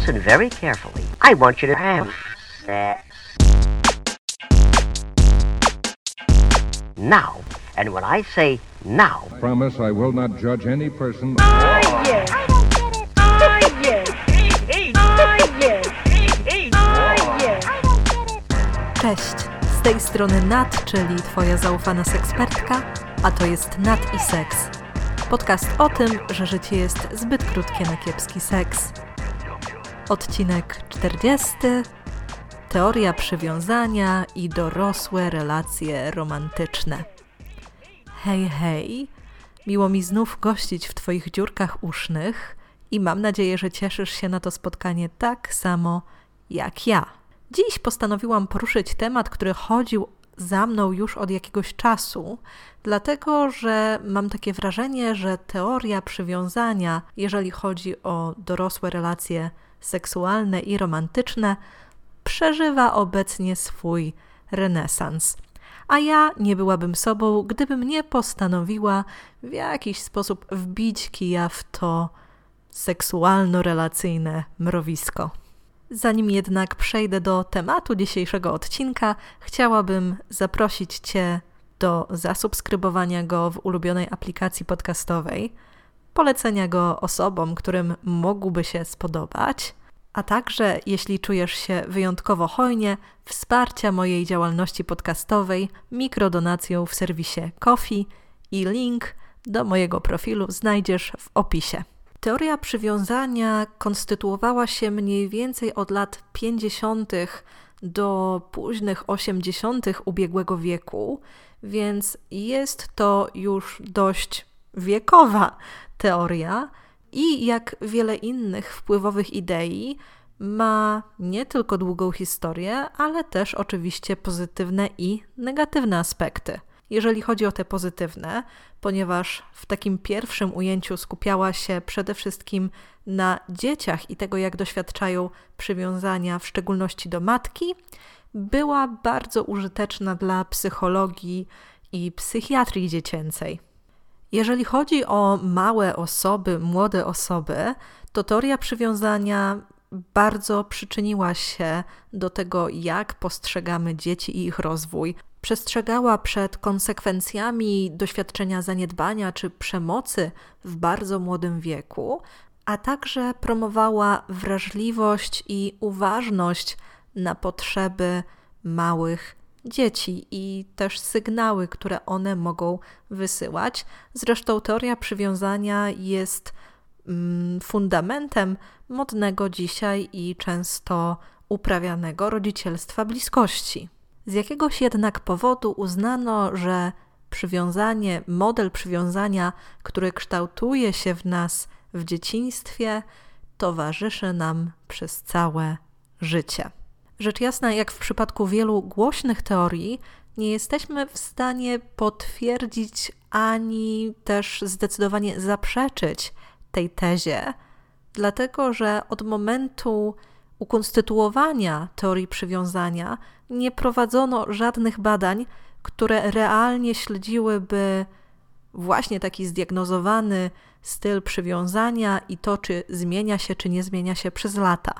Listen very carefully. I want you to have sex. Now. And when I say now... I promise I will not judge any person... Oh, yes. I don't get it. Oh, yes. Oh, yes. Oh, yes. I don't get it. Cześć. Z tej strony Nat, czyli twoja zaufana sekspertka, a to jest Nat i Seks. Podcast o tym, że życie jest zbyt krótkie na kiepski seks. Odcinek 40. Teoria przywiązania i dorosłe relacje romantyczne. Hej, hej! Miło mi znów gościć w twoich dziurkach usznych i mam nadzieję, że cieszysz się na to spotkanie tak samo jak ja. Dziś postanowiłam poruszyć temat, który chodził za mną już od jakiegoś czasu, dlatego że mam takie wrażenie, że teoria przywiązania, jeżeli chodzi o dorosłe relacje seksualne i romantyczne, przeżywa obecnie swój renesans. A ja nie byłabym sobą, gdybym nie postanowiła w jakiś sposób wbić kija w to seksualno-relacyjne mrowisko. Zanim jednak przejdę do tematu dzisiejszego odcinka, chciałabym zaprosić cię do zasubskrybowania go w ulubionej aplikacji podcastowej, polecenia go osobom, którym mógłby się spodobać, a także, jeśli czujesz się wyjątkowo hojnie, wsparcia mojej działalności podcastowej mikrodonacją w serwisie Ko-fi i link do mojego profilu znajdziesz w opisie. Teoria przywiązania konstytuowała się mniej więcej od lat 50. do późnych 80. ubiegłego wieku, więc jest to już dość wiekowa teoria, i jak wiele innych wpływowych idei ma nie tylko długą historię, ale też oczywiście pozytywne i negatywne aspekty. Jeżeli chodzi o te pozytywne, ponieważ w takim pierwszym ujęciu skupiała się przede wszystkim na dzieciach i tego, jak doświadczają przywiązania, w szczególności do matki, była bardzo użyteczna dla psychologii i psychiatrii dziecięcej. Jeżeli chodzi o małe osoby, młode osoby, to teoria przywiązania bardzo przyczyniła się do tego, jak postrzegamy dzieci i ich rozwój. Przestrzegała przed konsekwencjami doświadczenia zaniedbania czy przemocy w bardzo młodym wieku, a także promowała wrażliwość i uważność na potrzeby małych dzieci i też sygnały, które one mogą wysyłać. Zresztą teoria przywiązania jest fundamentem modnego dzisiaj i często uprawianego rodzicielstwa bliskości. Z jakiegoś jednak powodu uznano, że przywiązanie, model przywiązania, który kształtuje się w nas w dzieciństwie, towarzyszy nam przez całe życie. Rzecz jasna, jak w przypadku wielu głośnych teorii, nie jesteśmy w stanie potwierdzić ani też zdecydowanie zaprzeczyć tej tezie, dlatego że od momentu ukonstytuowania teorii przywiązania nie prowadzono żadnych badań, które realnie śledziłyby właśnie taki zdiagnozowany styl przywiązania i to, czy zmienia się, czy nie zmienia się przez lata.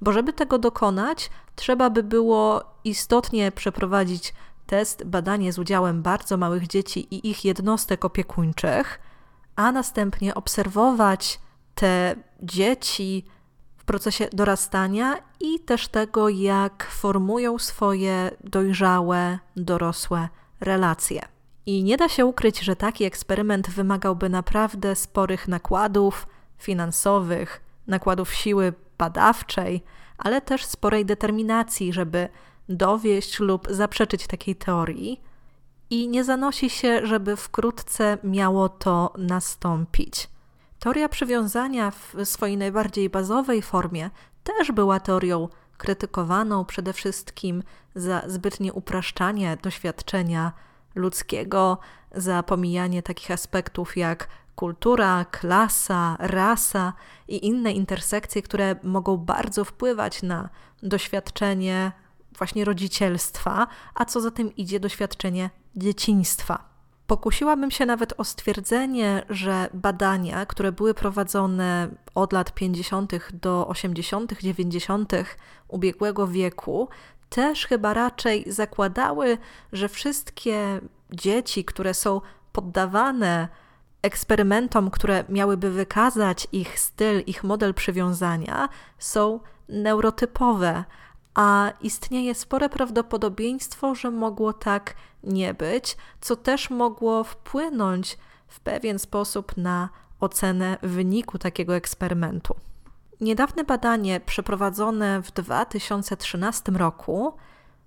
Bo żeby tego dokonać, trzeba by było istotnie przeprowadzić test, badanie z udziałem bardzo małych dzieci i ich jednostek opiekuńczych, a następnie obserwować te dzieci w procesie dorastania i też tego, jak formują swoje dojrzałe, dorosłe relacje. I nie da się ukryć, że taki eksperyment wymagałby naprawdę sporych nakładów finansowych, nakładów siły badawczej, ale też sporej determinacji, żeby dowieść lub zaprzeczyć takiej teorii i nie zanosi się, żeby wkrótce miało to nastąpić. Teoria przywiązania w swojej najbardziej bazowej formie też była teorią krytykowaną przede wszystkim za zbytnie upraszczanie doświadczenia ludzkiego, za pomijanie takich aspektów jak kultura, klasa, rasa i inne intersekcje, które mogą bardzo wpływać na doświadczenie właśnie rodzicielstwa, a co za tym idzie doświadczenie dzieciństwa. Pokusiłabym się nawet o stwierdzenie, że badania, które były prowadzone od lat 50. do 80., 90. ubiegłego wieku, też chyba raczej zakładały, że wszystkie dzieci, które są poddawane eksperymentom, które miałyby wykazać ich styl, ich model przywiązania, są neurotypowe, a istnieje spore prawdopodobieństwo, że mogło tak nie być, co też mogło wpłynąć w pewien sposób na ocenę wyniku takiego eksperymentu. Niedawne badanie przeprowadzone w 2013 roku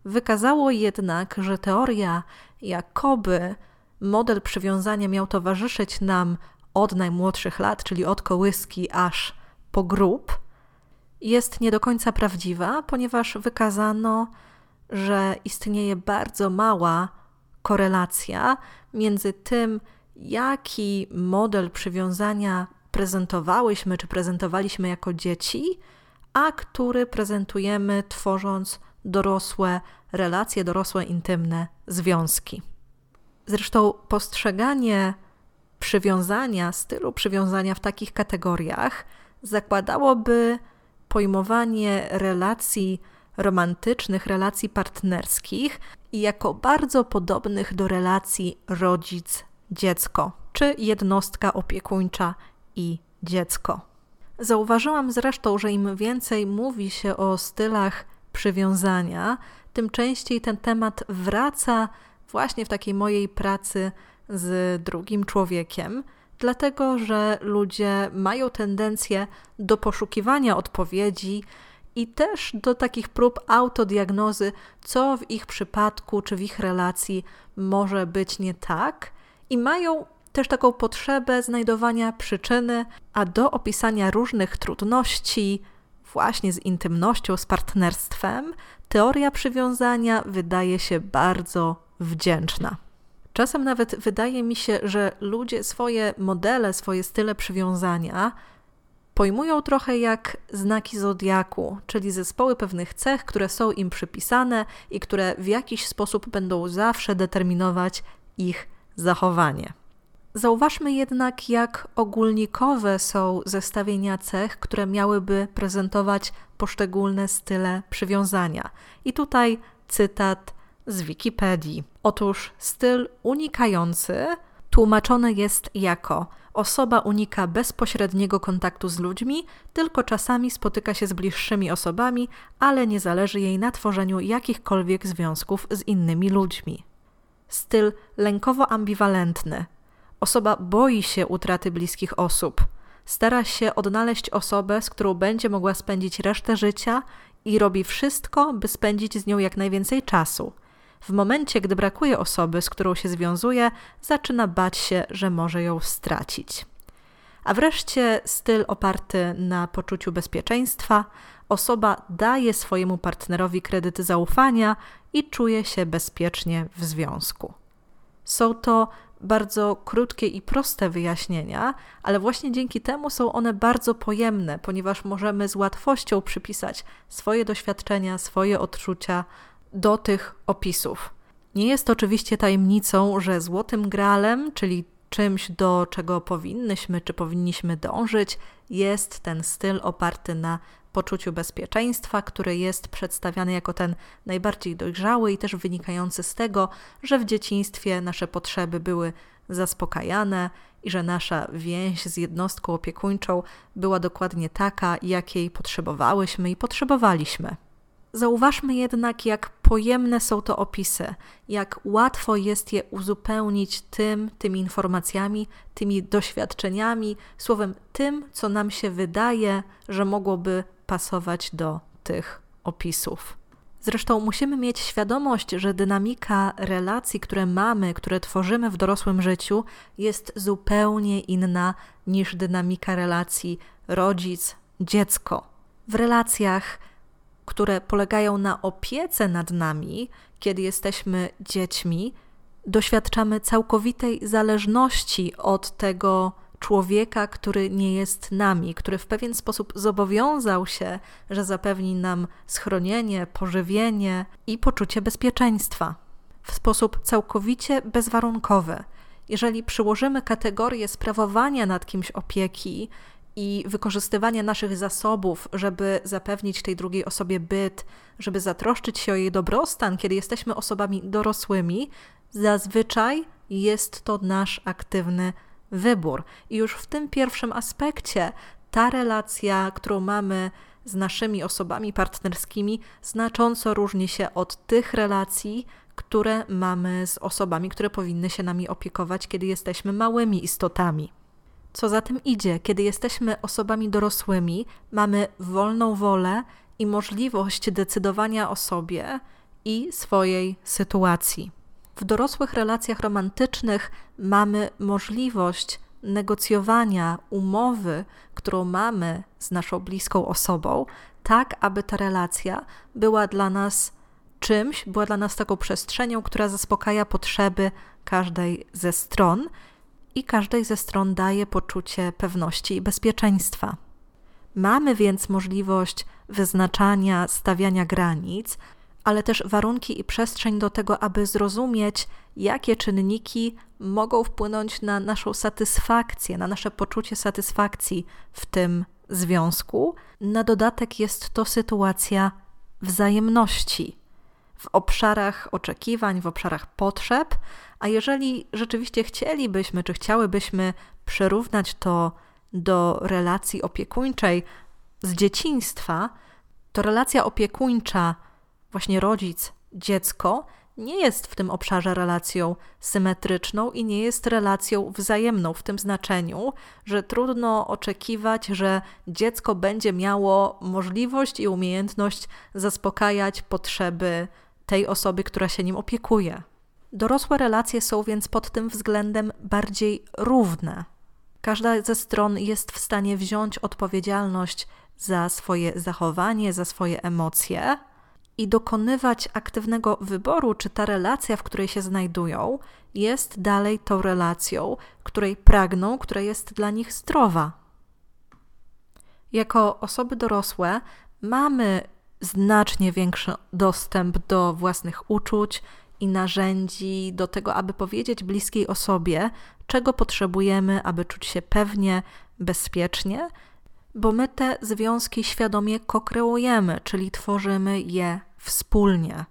wykazało jednak, że teoria, jakoby model przywiązania miał towarzyszyć nam od najmłodszych lat, czyli od kołyski aż po grób, jest nie do końca prawdziwa, ponieważ wykazano, że istnieje bardzo mała korelacja między tym, jaki model przywiązania prezentowałyśmy czy prezentowaliśmy jako dzieci, a który prezentujemy tworząc dorosłe relacje, dorosłe intymne związki. Zresztą postrzeganie przywiązania, stylu przywiązania w takich kategoriach zakładałoby pojmowanie relacji romantycznych, relacji partnerskich jako bardzo podobnych do relacji rodzic-dziecko, czy jednostka opiekuńcza i dziecko. Zauważyłam zresztą, że im więcej mówi się o stylach przywiązania, tym częściej ten temat wraca właśnie w takiej mojej pracy z drugim człowiekiem, dlatego że ludzie mają tendencję do poszukiwania odpowiedzi i też do takich prób autodiagnozy, co w ich przypadku czy w ich relacji może być nie tak, i mają też taką potrzebę znajdowania przyczyny, a do opisania różnych trudności właśnie z intymnością, z partnerstwem, teoria przywiązania wydaje się bardzo wdzięczna. Czasem nawet wydaje mi się, że ludzie swoje modele, swoje style przywiązania pojmują trochę jak znaki zodiaku, czyli zespoły pewnych cech, które są im przypisane i które w jakiś sposób będą zawsze determinować ich zachowanie. Zauważmy jednak, jak ogólnikowe są zestawienia cech, które miałyby prezentować poszczególne style przywiązania. I tutaj cytat z Wikipedii. Otóż styl unikający tłumaczony jest jako: osoba unika bezpośredniego kontaktu z ludźmi, tylko czasami spotyka się z bliższymi osobami, ale nie zależy jej na tworzeniu jakichkolwiek związków z innymi ludźmi. Styl lękowo-ambiwalentny. Osoba boi się utraty bliskich osób. Stara się odnaleźć osobę, z którą będzie mogła spędzić resztę życia i robi wszystko, by spędzić z nią jak najwięcej czasu. W momencie, gdy brakuje osoby, z którą się związuje, zaczyna bać się, że może ją stracić. A wreszcie styl oparty na poczuciu bezpieczeństwa. Osoba daje swojemu partnerowi kredyt zaufania i czuje się bezpiecznie w związku. Są to bardzo krótkie i proste wyjaśnienia, ale właśnie dzięki temu są one bardzo pojemne, ponieważ możemy z łatwością przypisać swoje doświadczenia, swoje odczucia do tych opisów. Nie jest oczywiście tajemnicą, że złotym gralem, czyli czymś, do czego powinnyśmy czy powinniśmy dążyć, jest ten styl oparty na poczuciu bezpieczeństwa, który jest przedstawiany jako ten najbardziej dojrzały i też wynikający z tego, że w dzieciństwie nasze potrzeby były zaspokajane i że nasza więź z jednostką opiekuńczą była dokładnie taka, jakiej potrzebowałyśmy i potrzebowaliśmy. Zauważmy jednak, jak pojemne są to opisy, jak łatwo jest je uzupełnić tymi informacjami, tymi doświadczeniami, słowem tym, co nam się wydaje, że mogłoby pasować do tych opisów. Zresztą musimy mieć świadomość, że dynamika relacji, które mamy, które tworzymy w dorosłym życiu, jest zupełnie inna niż dynamika relacji rodzic-dziecko. W relacjach, które polegają na opiece nad nami, kiedy jesteśmy dziećmi, doświadczamy całkowitej zależności od tego człowieka, który nie jest nami, który w pewien sposób zobowiązał się, że zapewni nam schronienie, pożywienie i poczucie bezpieczeństwa w sposób całkowicie bezwarunkowy. jeżeli przyłożymy kategorię sprawowania nad kimś opieki i wykorzystywania naszych zasobów, żeby zapewnić tej drugiej osobie byt, żeby zatroszczyć się o jej dobrostan, kiedy jesteśmy osobami dorosłymi, zazwyczaj jest to nasz aktywny wybór. I już w tym pierwszym aspekcie ta relacja, którą mamy z naszymi osobami partnerskimi, znacząco różni się od tych relacji, które mamy z osobami, które powinny się nami opiekować, kiedy jesteśmy małymi istotami. Co za tym idzie, kiedy jesteśmy osobami dorosłymi, mamy wolną wolę i możliwość decydowania o sobie i swojej sytuacji. W dorosłych relacjach romantycznych mamy możliwość negocjowania umowy, którą mamy z naszą bliską osobą, tak aby ta relacja była dla nas czymś, była dla nas taką przestrzenią, która zaspokaja potrzeby każdej ze stron i każdej ze stron daje poczucie pewności i bezpieczeństwa. Mamy więc możliwość wyznaczania, stawiania granic, ale też warunki i przestrzeń do tego, aby zrozumieć, jakie czynniki mogą wpłynąć na naszą satysfakcję, na nasze poczucie satysfakcji w tym związku. Na dodatek jest to sytuacja wzajemności w obszarach oczekiwań, w obszarach potrzeb, a jeżeli rzeczywiście chcielibyśmy, czy chciałybyśmy przyrównać to do relacji opiekuńczej z dzieciństwa, to relacja opiekuńcza właśnie rodzic-dziecko nie jest w tym obszarze relacją symetryczną i nie jest relacją wzajemną w tym znaczeniu, że trudno oczekiwać, że dziecko będzie miało możliwość i umiejętność zaspokajać potrzeby tej osoby, która się nim opiekuje. Dorosłe relacje są więc pod tym względem bardziej równe. Każda ze stron jest w stanie wziąć odpowiedzialność za swoje zachowanie, za swoje emocje i dokonywać aktywnego wyboru, czy ta relacja, w której się znajdują, jest dalej tą relacją, której pragną, która jest dla nich zdrowa. Jako osoby dorosłe mamy znacznie większy dostęp do własnych uczuć i narzędzi do tego, aby powiedzieć bliskiej osobie, czego potrzebujemy, aby czuć się pewnie, bezpiecznie, bo my te związki świadomie kokreujemy, czyli tworzymy je wspólnie.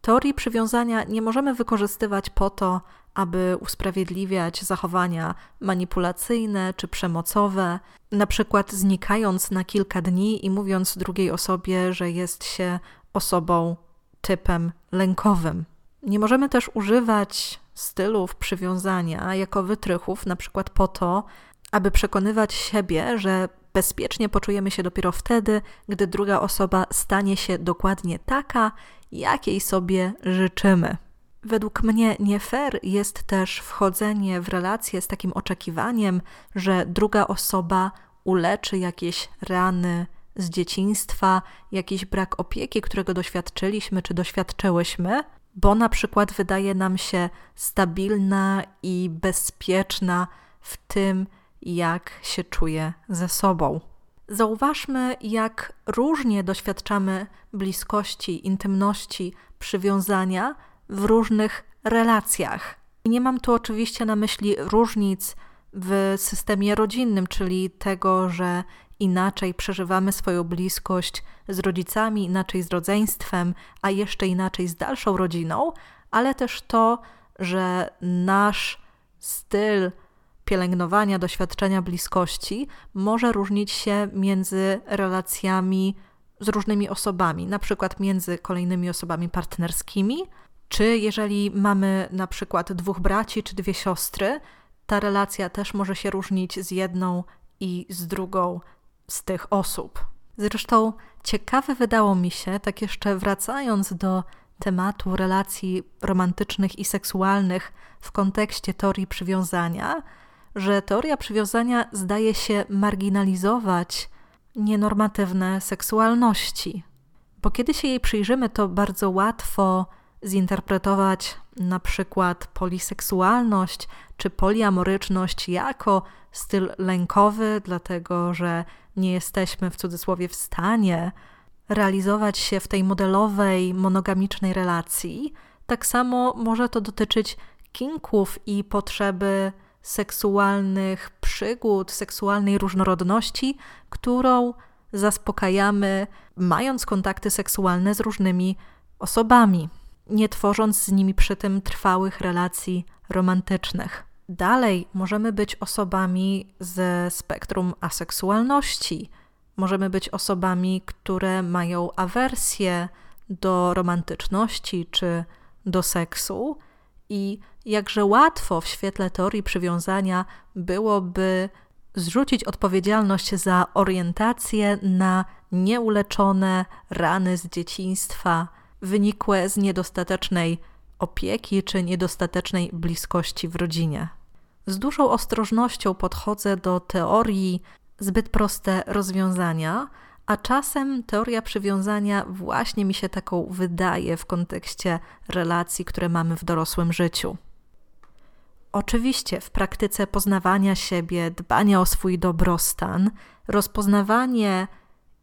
Teorii przywiązania nie możemy wykorzystywać po to, aby usprawiedliwiać zachowania manipulacyjne czy przemocowe, na przykład znikając na kilka dni i mówiąc drugiej osobie, że jest się osobą typem lękowym. Nie możemy też używać stylów przywiązania jako wytrychów, na przykład po to, aby przekonywać siebie, że bezpiecznie poczujemy się dopiero wtedy, gdy druga osoba stanie się dokładnie taka, jakiej sobie życzymy. Według mnie nie fair jest też wchodzenie w relację z takim oczekiwaniem, że druga osoba uleczy jakieś rany z dzieciństwa, jakiś brak opieki, którego doświadczyliśmy czy doświadczyłyśmy, bo na przykład wydaje nam się stabilna i bezpieczna w tym, jak się czuje ze sobą. Zauważmy, jak różnie doświadczamy bliskości, intymności, przywiązania w różnych relacjach. I nie mam tu oczywiście na myśli różnic w systemie rodzinnym, czyli tego, że inaczej przeżywamy swoją bliskość z rodzicami, inaczej z rodzeństwem, a jeszcze inaczej z dalszą rodziną, ale też to, że nasz styl pielęgnowania, doświadczenia bliskości może różnić się między relacjami z różnymi osobami, na przykład między kolejnymi osobami partnerskimi, czy jeżeli mamy na przykład 2 braci czy 2 siostry, ta relacja też może się różnić z jedną i z drugą z tych osób. Zresztą ciekawe wydało mi się, tak jeszcze wracając do tematu relacji romantycznych i seksualnych w kontekście teorii przywiązania, że teoria przywiązania zdaje się marginalizować nienormatywne seksualności. Bo kiedy się jej przyjrzymy, to bardzo łatwo zinterpretować na przykład poliseksualność czy poliamoryczność jako styl lękowy, dlatego że nie jesteśmy w cudzysłowie w stanie realizować się w tej modelowej, monogamicznej relacji. Tak samo może to dotyczyć kinków i potrzeby seksualnych przygód, seksualnej różnorodności, którą zaspokajamy, mając kontakty seksualne z różnymi osobami, nie tworząc z nimi przy tym trwałych relacji romantycznych. Dalej możemy być osobami ze spektrum aseksualności. Możemy być osobami, które mają awersję do romantyczności czy do seksu i jakże łatwo w świetle teorii przywiązania byłoby zrzucić odpowiedzialność za orientację na nieuleczone rany z dzieciństwa wynikłe z niedostatecznej opieki czy niedostatecznej bliskości w rodzinie. Z dużą ostrożnością podchodzę do teorii zbyt proste rozwiązania, a czasem teoria przywiązania właśnie mi się taką wydaje w kontekście relacji, które mamy w dorosłym życiu. Oczywiście w praktyce poznawania siebie, dbania o swój dobrostan, rozpoznawanie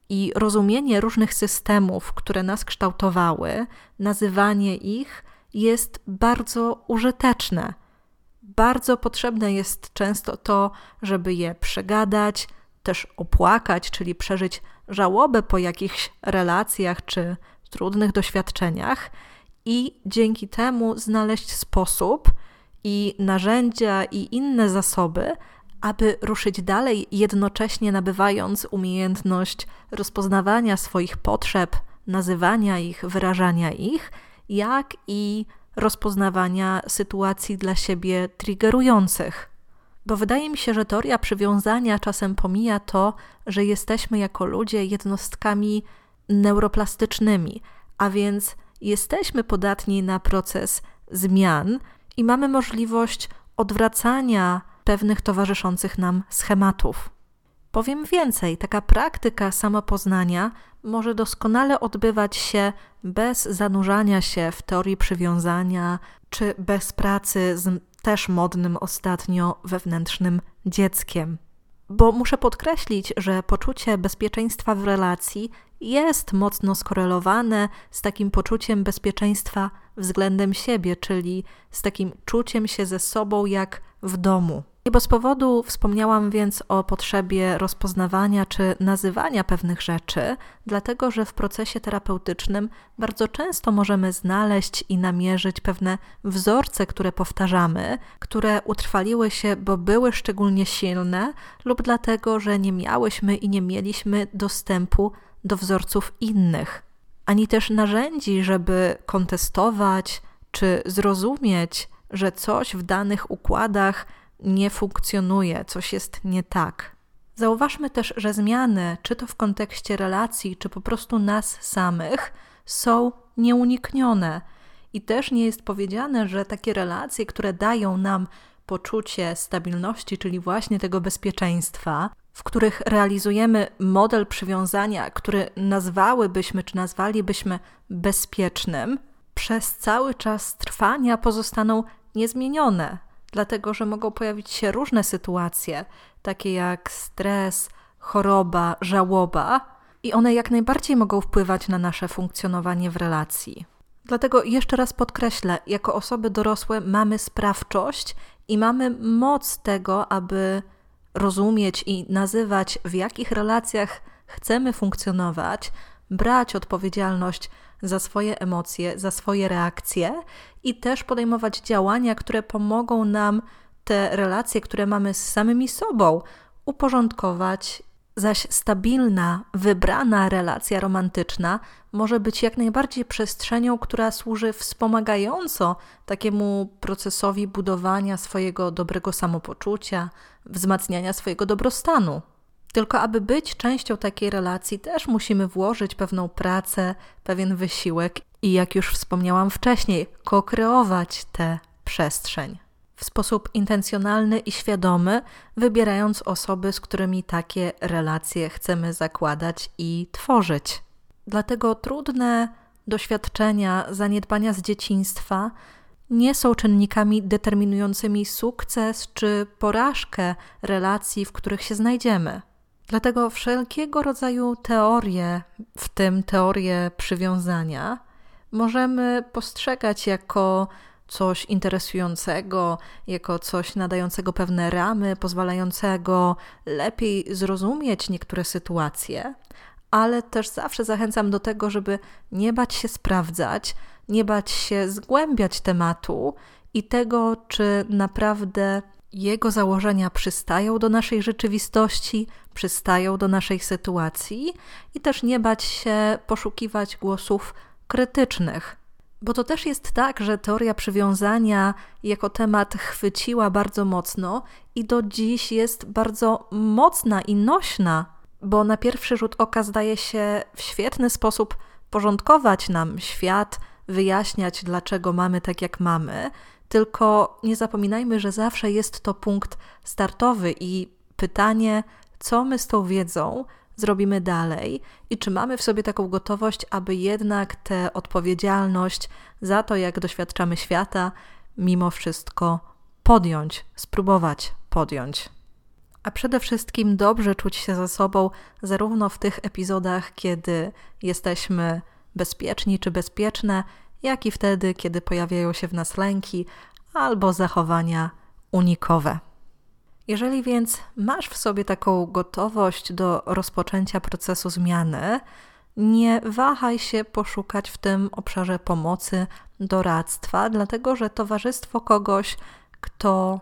i rozumienie różnych systemów, które nas kształtowały, nazywanie ich jest bardzo użyteczne. Bardzo potrzebne jest często to, żeby je przegadać, też opłakać, czyli przeżyć żałobę po jakichś relacjach czy trudnych doświadczeniach i dzięki temu znaleźć sposób i narzędzia i inne zasoby, aby ruszyć dalej, jednocześnie nabywając umiejętność rozpoznawania swoich potrzeb, nazywania ich, wyrażania ich, jak i rozpoznawania sytuacji dla siebie triggerujących. Bo wydaje mi się, że teoria przywiązania czasem pomija to, że jesteśmy jako ludzie jednostkami neuroplastycznymi, a więc jesteśmy podatni na proces zmian i mamy możliwość odwracania pewnych towarzyszących nam schematów. Powiem więcej, taka praktyka samopoznania może doskonale odbywać się bez zanurzania się w teorii przywiązania czy bez pracy z też modnym ostatnio wewnętrznym dzieckiem. Bo muszę podkreślić, że poczucie bezpieczeństwa w relacji jest mocno skorelowane z takim poczuciem bezpieczeństwa względem siebie, czyli z takim czuciem się ze sobą jak w domu. I bo z powodu wspomniałam więc o potrzebie rozpoznawania czy nazywania pewnych rzeczy, dlatego że w procesie terapeutycznym bardzo często możemy znaleźć i namierzyć pewne wzorce, które powtarzamy, które utrwaliły się, bo były szczególnie silne lub dlatego, że nie miałyśmy i nie mieliśmy dostępu do wzorców innych, ani też narzędzi, żeby kontestować czy zrozumieć, że coś w danych układach nie funkcjonuje, coś jest nie tak. Zauważmy też, że zmiany, czy to w kontekście relacji, czy po prostu nas samych, są nieuniknione. I też nie jest powiedziane, że takie relacje, które dają nam poczucie stabilności, czyli właśnie tego bezpieczeństwa, w których realizujemy model przywiązania, który nazwałybyśmy, czy nazwalibyśmy bezpiecznym, przez cały czas trwania pozostaną niezmienione. Dlatego, że mogą pojawić się różne sytuacje, takie jak stres, choroba, żałoba i one jak najbardziej mogą wpływać na nasze funkcjonowanie w relacji. Dlatego jeszcze raz podkreślę, jako osoby dorosłe mamy sprawczość i mamy moc tego, aby rozumieć i nazywać, w jakich relacjach chcemy funkcjonować, brać odpowiedzialność za swoje emocje, za swoje reakcje i też podejmować działania, które pomogą nam te relacje, które mamy z samymi sobą, uporządkować. Zaś stabilna, wybrana relacja romantyczna może być jak najbardziej przestrzenią, która służy wspomagająco takiemu procesowi budowania swojego dobrego samopoczucia, wzmacniania swojego dobrostanu. Tylko aby być częścią takiej relacji, też musimy włożyć pewną pracę, pewien wysiłek i jak już wspomniałam wcześniej, kokreować tę przestrzeń w sposób intencjonalny i świadomy, wybierając osoby, z którymi takie relacje chcemy zakładać i tworzyć. Dlatego trudne doświadczenia, zaniedbania z dzieciństwa nie są czynnikami determinującymi sukces czy porażkę relacji, w których się znajdziemy. Dlatego wszelkiego rodzaju teorie, w tym teorie przywiązania, możemy postrzegać jako coś interesującego, jako coś nadającego pewne ramy, pozwalającego lepiej zrozumieć niektóre sytuacje, ale też zawsze zachęcam do tego, żeby nie bać się sprawdzać, nie bać się zgłębiać tematu i tego, czy naprawdę jego założenia przystają do naszej rzeczywistości, przystają do naszej sytuacji i też nie bać się poszukiwać głosów krytycznych. Bo to też jest tak, że teoria przywiązania jako temat chwyciła bardzo mocno i do dziś jest bardzo mocna i nośna, bo na pierwszy rzut oka zdaje się w świetny sposób porządkować nam świat, wyjaśniać, dlaczego mamy tak, jak mamy, tylko nie zapominajmy, że zawsze jest to punkt startowy i pytanie, co my z tą wiedzą zrobimy dalej i czy mamy w sobie taką gotowość, aby jednak tę odpowiedzialność za to, jak doświadczamy świata, mimo wszystko podjąć, spróbować podjąć. A przede wszystkim dobrze czuć się ze sobą zarówno w tych epizodach, kiedy jesteśmy bezpieczni czy bezpieczne, jak i wtedy, kiedy pojawiają się w nas lęki albo zachowania unikowe. Jeżeli więc masz w sobie taką gotowość do rozpoczęcia procesu zmiany, nie wahaj się poszukać w tym obszarze pomocy, doradztwa, dlatego że towarzystwo kogoś, kto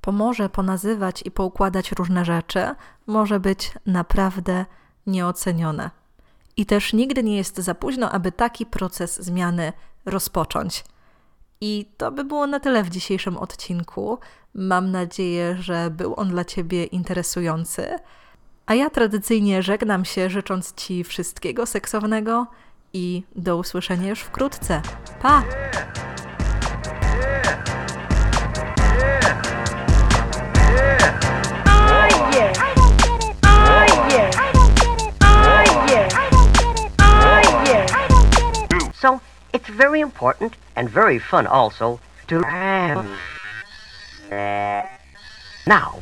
pomoże ponazywać i poukładać różne rzeczy, może być naprawdę nieocenione. I też nigdy nie jest za późno, aby taki proces zmiany rozpocząć. I to by było na tyle w dzisiejszym odcinku. Mam nadzieję, że był on dla Ciebie interesujący. A ja tradycyjnie żegnam się, życząc Ci wszystkiego seksownego i do usłyszenia już wkrótce. Pa! So it's very important and very fun also to now